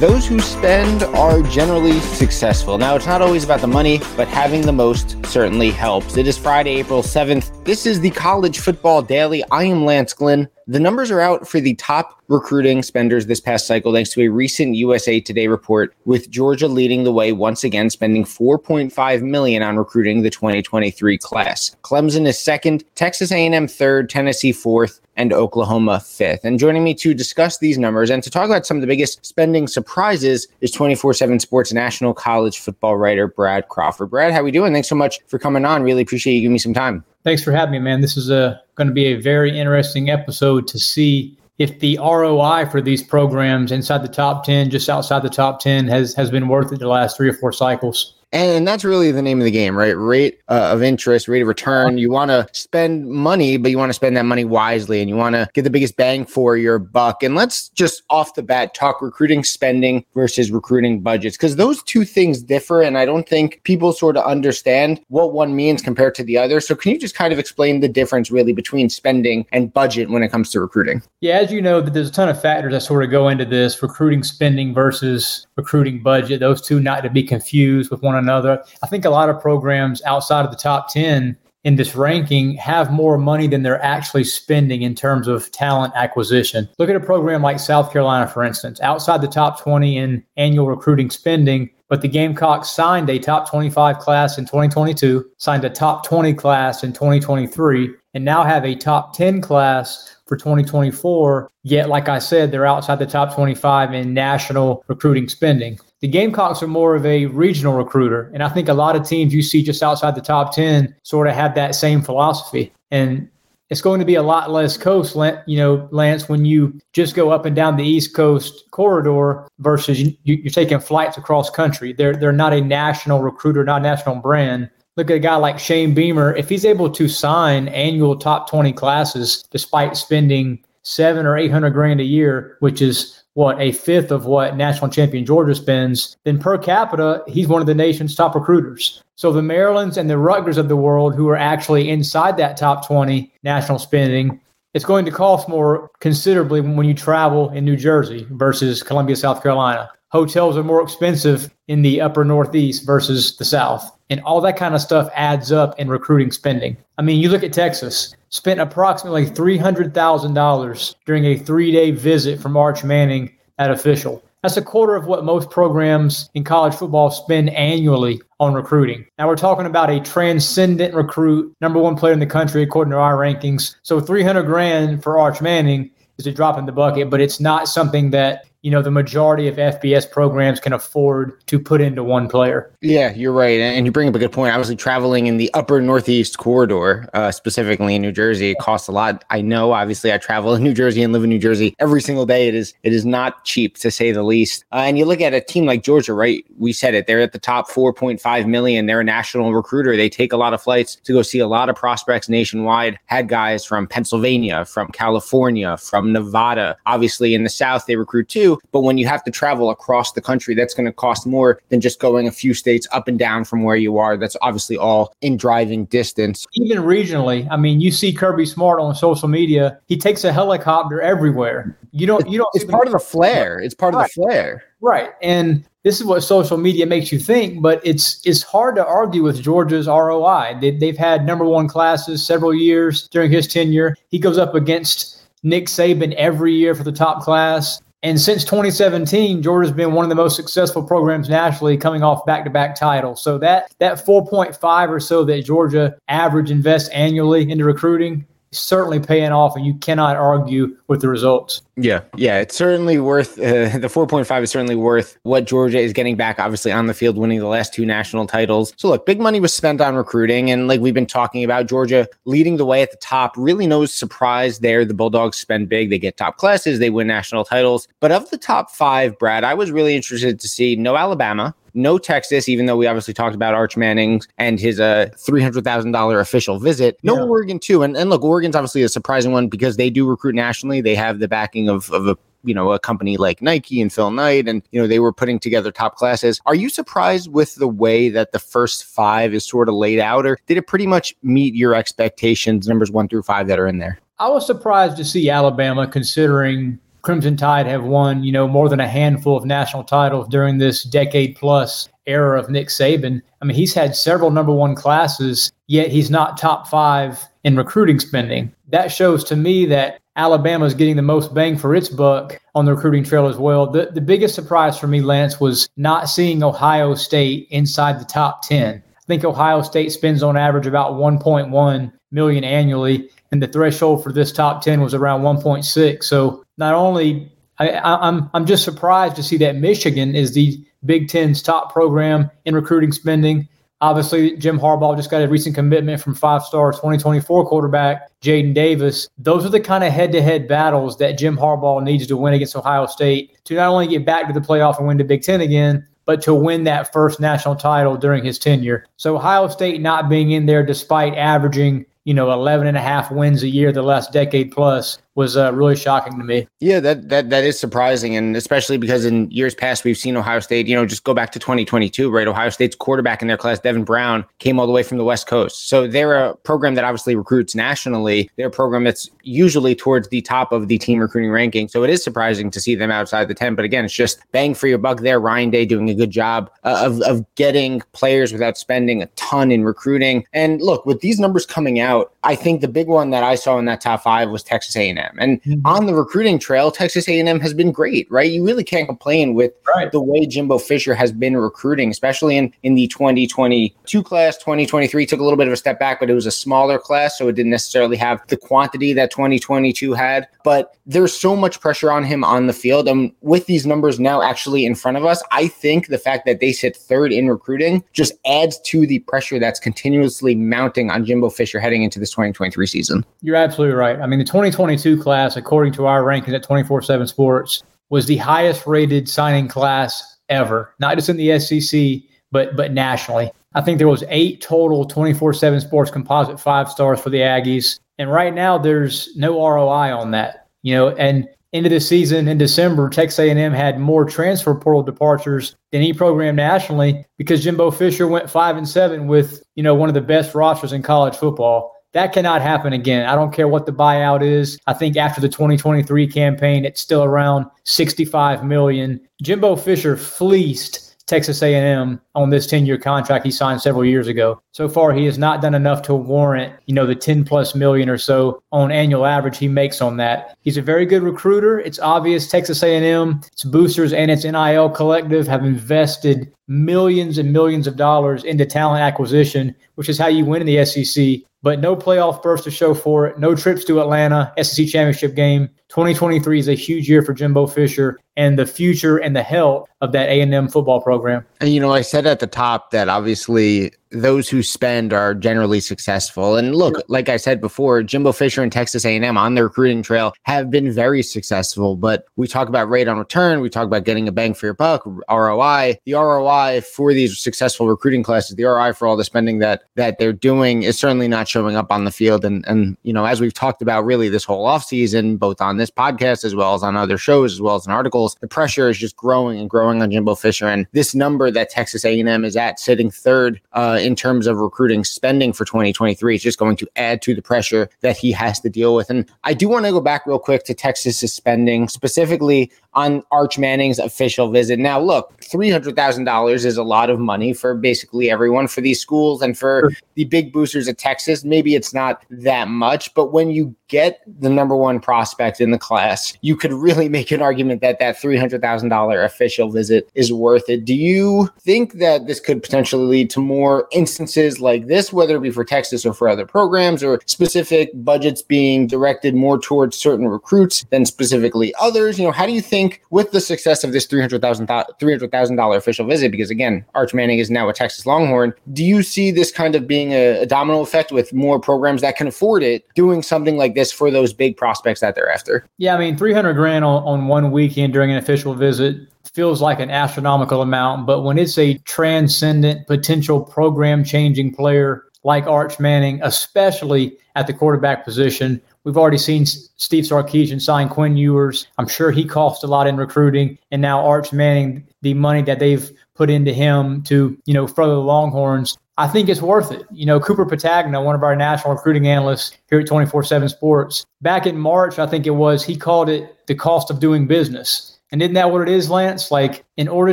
Those who spend are generally successful. Now, it's not always about the money, but having the most certainly helps. It is Friday, April 7th. This is the College Football Daily. I am Lance Glenn. The numbers are out for the top recruiting spenders this past cycle, thanks to a recent USA Today report, with Georgia leading the way once again, spending $4.5 million on recruiting the 2023 class. Clemson is second, Texas A&M third, Tennessee fourth, and Oklahoma fifth. And joining me to discuss these numbers and to talk about some of the biggest spending surprises is 24-7 Sports national college football writer Brad Crawford. Brad, how are we doing? Thanks so much for coming on. Really appreciate you giving me some time. Thanks for having me, man. This is going to be a very interesting episode to see if the ROI for these programs inside the top 10, just outside the top 10, has been worth it the last three or four cycles. And that's really the name of the game, right? Rate of interest, rate of return. You want to spend money, but you want to spend that money wisely, and you want to get the biggest bang for your buck. And let's just off the bat talk recruiting spending versus recruiting budgets, because those two things differ. And I don't think people sort of understand what one means compared to the other. So can you just kind of explain the difference really between spending and budget when it comes to recruiting? Yeah, as you know, there's a ton of factors that sort of go into this recruiting spending versus recruiting budget. Those two not to be confused with one another. I think a lot of programs outside of the top 10 in this ranking have more money than they're actually spending in terms of talent acquisition. Look at a program like South Carolina, for instance, outside the top 20 in annual recruiting spending, but the Gamecocks signed a top 25 class in 2022, signed a top 20 class in 2023, and now have a top 10 class for 2024. Yet, like I said, they're outside the top 25 in national recruiting spending. The Gamecocks are more of a regional recruiter, and I think a lot of teams you see just outside the top 10 sort of have that same philosophy. And it's going to be a lot less coast, you know, Lance, when you just go up and down the East Coast corridor versus you're taking flights across country. They're not a national recruiter, not a national brand. Look at a guy like Shane Beamer. If he's able to sign annual top 20 classes despite spending $700,000 or $800,000 a year, which is what, a fifth of what national champion Georgia spends, then per capita, he's one of the nation's top recruiters. So the Marylands and the Rutgers of the world who are actually inside that top 20 national spending, it's going to cost more considerably when you travel in New Jersey versus Columbia, South Carolina. Hotels are more expensive in the upper Northeast versus the South. And all that kind of stuff adds up in recruiting spending. I mean, you look at Texas, spent approximately $300,000 during a three-day visit from Arch Manning at official. That's a quarter of what most programs in college football spend annually on recruiting. Now we're talking about a transcendent recruit, number one player in the country according to our rankings. So $300,000 for Arch Manning is a drop in the bucket, but it's not something that, you know, the majority of FBS programs can afford to put into one player. Yeah, you're right. And you bring up a good point. Obviously, traveling in the upper Northeast corridor, specifically in New Jersey, it costs a lot. I know, obviously, I travel in New Jersey and live in New Jersey every single day. It is not cheap, to say the least. And you look at a team like Georgia, right? We said it. They're at the top 4.5 million. They're a national recruiter. They take a lot of flights to go see a lot of prospects nationwide. Had guys from Pennsylvania, from California, from Nevada. Obviously, in the South, they recruit too. But when you have to travel across the country, that's going to cost more than just going a few states up and down from where you are. That's obviously all in driving distance. Even regionally, I mean, you see Kirby Smart on social media. He takes a helicopter everywhere. You don't. It's part of the flair. It's part of the flair. Right. And this is what social media makes you think, but it's hard to argue with Georgia's ROI. They've had number one classes several years during his tenure. He goes up against Nick Saban every year for the top class. And since 2017, Georgia's been one of the most successful programs nationally, coming off back-to-back titles. So that 4.5 or so that Georgia average invests annually into recruiting is certainly paying off, and you cannot argue with the results. Yeah, it's certainly worth the 4.5 is certainly worth what Georgia is getting back, obviously, on the field, winning the last two national titles. So look, big money was spent on recruiting, and like we've been talking about, Georgia leading the way at the top. Really no surprise there. The Bulldogs spend big. They get top classes. They win national titles. But of the top five, Brad, I was really interested to see no Alabama, no Texas, even though we obviously talked about Arch Manning and his $300,000 official visit. No Oregon, too. And look, Oregon's obviously a surprising one because they do recruit nationally. They have the backing of a, you know, a company like Nike and Phil Knight, and, you know, they were putting together top classes. Are you surprised with the way that the first five is sort of laid out, or did it pretty much meet your expectations, numbers 1 through 5 that are in there? I was surprised to see Alabama, considering Crimson Tide have won, you know, more than a handful of national titles during this decade plus era of Nick Saban. I mean, he's had several number one classes, yet he's not top five in recruiting spending. That shows to me that Alabama is getting the most bang for its buck on the recruiting trail as well. The biggest surprise for me, Lance, was not seeing Ohio State inside the top 10. I think Ohio State spends on average about $1.1 million annually, and the threshold for this top 10 was around 1.6. So not only I'm just surprised to see that Michigan is the Big Ten's top program in recruiting spending. Obviously, Jim Harbaugh just got a recent commitment from five-star 2024 quarterback Jaden Davis. Those are the kind of head-to-head battles that Jim Harbaugh needs to win against Ohio State to not only get back to the playoff and win the Big Ten again, but to win that first national title during his tenure. So Ohio State not being in there despite averaging, you know, 11 and a half wins a year the last decade plus was really shocking to me. Yeah, that is surprising, and especially because in years past we've seen Ohio State, you know, just go back to 2022, right? Ohio State's quarterback in their class, Devin Brown, came all the way from the West Coast. So they're a program that obviously recruits nationally. They're a program that's usually towards the top of the team recruiting ranking. So it is surprising to see them outside the 10, but again, it's just bang for your buck there. Ryan Day doing a good job of getting players without spending a ton in recruiting. And look, with these numbers coming out, I think the big one that I saw in that top five was Texas A&M. And on the recruiting trail, Texas A&M has been great, right? You really can't complain with the way Jimbo Fisher has been recruiting, especially in the 2022 class. 2023 took a little bit of a step back, but it was a smaller class, so it didn't necessarily have the quantity that 2022 had. But there's so much pressure on him on the field. And with these numbers now actually in front of us, I think the fact that they sit third in recruiting just adds to the pressure that's continuously mounting on Jimbo Fisher heading into this 2023 season. You're absolutely right. I mean, the 2022 class, according to our rankings at 24-7 Sports, was the highest rated signing class ever, not just in the SEC, but nationally. I think there was 8 total 24-7 Sports composite 5 stars for the Aggies. And right now there's no ROI on that, you know, and into the season in December, Texas A&M had more transfer portal departures than any program nationally because Jimbo Fisher went 5-7 with, you know, one of the best rosters in college football. That cannot happen again. I don't care what the buyout is. I think after the 2023 campaign, it's still around $65 million. Jimbo Fisher fleeced Texas A&M on this 10-year contract he signed several years ago. So far, he has not done enough to warrant, you know, the 10-plus million or so on annual average he makes on that. He's a very good recruiter. It's obvious Texas A&M, its boosters, and its NIL collective have invested millions and millions of dollars into talent acquisition, which is how you win in the SEC. But no playoff berth to show for it, no trips to Atlanta, SEC championship game. 2023 is a huge year for Jimbo Fisher and the future and the health of that A&M football program. And, you know, I said at the top that obviously those who spend are generally successful. And look, like I said before, Jimbo Fisher and Texas A&M on the recruiting trail have been very successful. But we talk about rate on return. We talk about getting a bang for your buck, ROI. The ROI for these successful recruiting classes, the ROI for all the spending that they're doing is certainly not showing up on the field. And you know, as we've talked about really this whole offseason, both on this podcast as well as on other shows, as well as in articles, the pressure is just growing and growing on Jimbo Fisher. And this number that Texas A&M is at, sitting third in terms of recruiting spending for 2023, it's just going to add to the pressure that he has to deal with. And I do want to go back real quick to Texas's spending, specifically on Arch Manning's official visit. Now, look, $300,000 is a lot of money for basically everyone, for these schools and for the big boosters at Texas. Maybe it's not that much, but when you get the number one prospect in the class, you could really make an argument that that $300,000 official visit is worth it. Do you think that this could potentially lead to more instances like this, whether it be for Texas or for other programs, or specific budgets being directed more towards certain recruits than specifically others? You know, how do you think with the success of this $300,000 official visit, because again, Arch Manning is now a Texas Longhorn, do you see this kind of being a domino effect with more programs that can afford it doing something like this for those big prospects that they're after? Yeah, I mean, $300,000 on one weekend during an official visit feels like an astronomical amount, but when it's a transcendent, potential program-changing player like Arch Manning, especially at the quarterback position, we've already seen Steve Sarkisian sign Quinn Ewers. I'm sure he cost a lot in recruiting, and now Arch Manning, the money that they've put into him to, you know, further the Longhorns, I think it's worth it. You know, Cooper Patagna, one of our national recruiting analysts here at 24-7 Sports, back in March, I think it was, he called it the cost of doing business. And isn't that what it is, Lance? Like, in order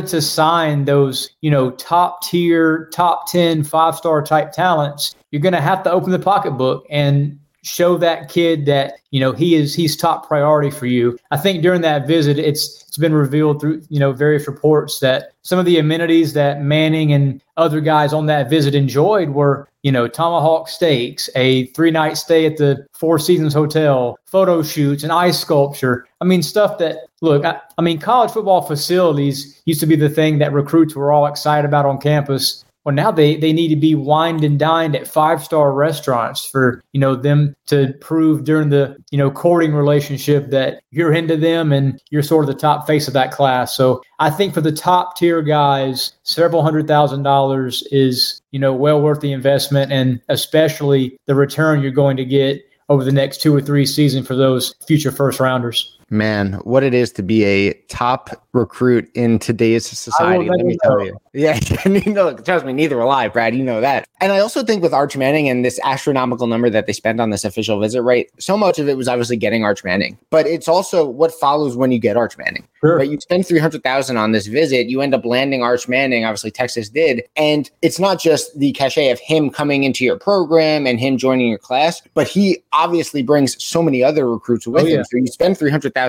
to sign those, you know, top tier, top 10, five-star type talents, you're going to have to open the pocketbook and show that kid that, you know, he's top priority for you. I think during that visit, it's been revealed through, you know, various reports that some of the amenities that Manning and other guys on that visit enjoyed were, you know, tomahawk steaks, a 3-night stay at the Four Seasons Hotel, photo shoots, an ice sculpture. I mean, stuff that, look, I mean, college football facilities used to be the thing that recruits were all excited about on campus. Well, now they need to be wined and dined at five-star restaurants for, you know, them to prove during the, you know, courting relationship that you're into them and you're sort of the top face of that class. So I think for the top tier guys, several $100,000 is, you know, well worth the investment, and especially the return you're going to get over the next 2 or 3 seasons for those future first rounders. Man, what it is to be a top recruit in today's society, let me tell you. Yeah, trust me, neither will I, Brad. You know that. And I also think with Arch Manning and this astronomical number that they spent on this official visit, right? So much of it was obviously getting Arch Manning, but it's also what follows when you get Arch Manning. Sure. Right? You spend $300,000 on this visit, you end up landing Arch Manning, obviously Texas did. And it's not just the cachet of him coming into your program and him joining your class, but he obviously brings so many other recruits with him. So you spend $300,000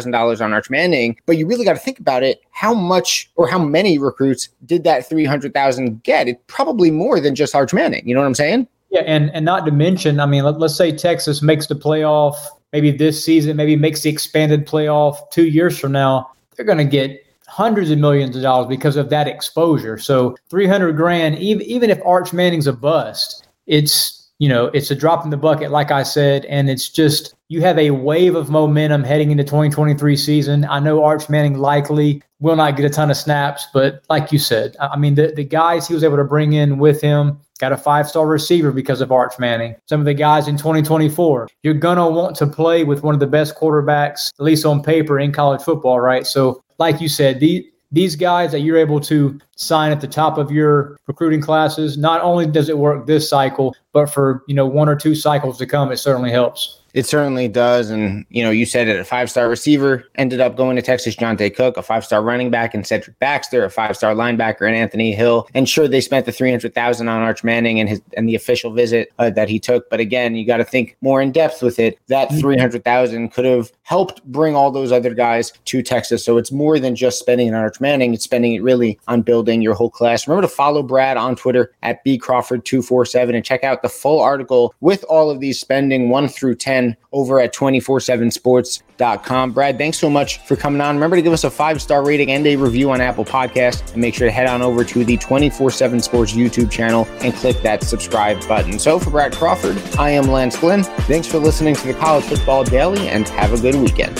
on Arch Manning, but you really got to think about it. How much or how many recruits did that 300,000 get? It's probably more than just Arch Manning. You know what I'm saying? Yeah, and not to mention, I mean, let's say Texas makes the playoff maybe this season, maybe makes the expanded playoff 2 years from now. They're going to get hundreds of millions of dollars because of that exposure. So $300,000, even if Arch Manning's a bust, it's a drop in the bucket, like I said, and it's just you have a wave of momentum heading into 2023 season. I know Arch Manning likely will not get a ton of snaps, but like you said, I mean, the guys he was able to bring in with him, got a 5-star receiver because of Arch Manning. Some of the guys in 2024, you're going to want to play with one of the best quarterbacks, at least on paper, in college football, right? So like you said, these guys that you're able to sign at the top of your recruiting classes, not only does it work this cycle, but for, you know, 1 or 2 cycles to come, it certainly helps. It certainly does. And, you know, you said it, a 5-star receiver ended up going to Texas, Jonte Cook, a 5-star running back in Cedric Baxter, a 5-star linebacker in Anthony Hill. And sure, they spent the $300,000 on Arch Manning and the official visit that he took. But again, you got to think more in depth with it. That $300,000 could have helped bring all those other guys to Texas. So it's more than just spending it on Arch Manning. It's spending it really on building your whole class. Remember to follow Brad on Twitter at bcrawford247 and check out the full article with all of these spending 1 through 10 over at 247sports.com. Brad, thanks so much for coming on. Remember to give us a 5-star rating and a review on Apple Podcasts, and make sure to head on over to the 24/7 Sports YouTube channel and click that subscribe button. So for Brad Crawford, I am Lance Glenn. Thanks for listening to the College Football Daily, and have a good weekend.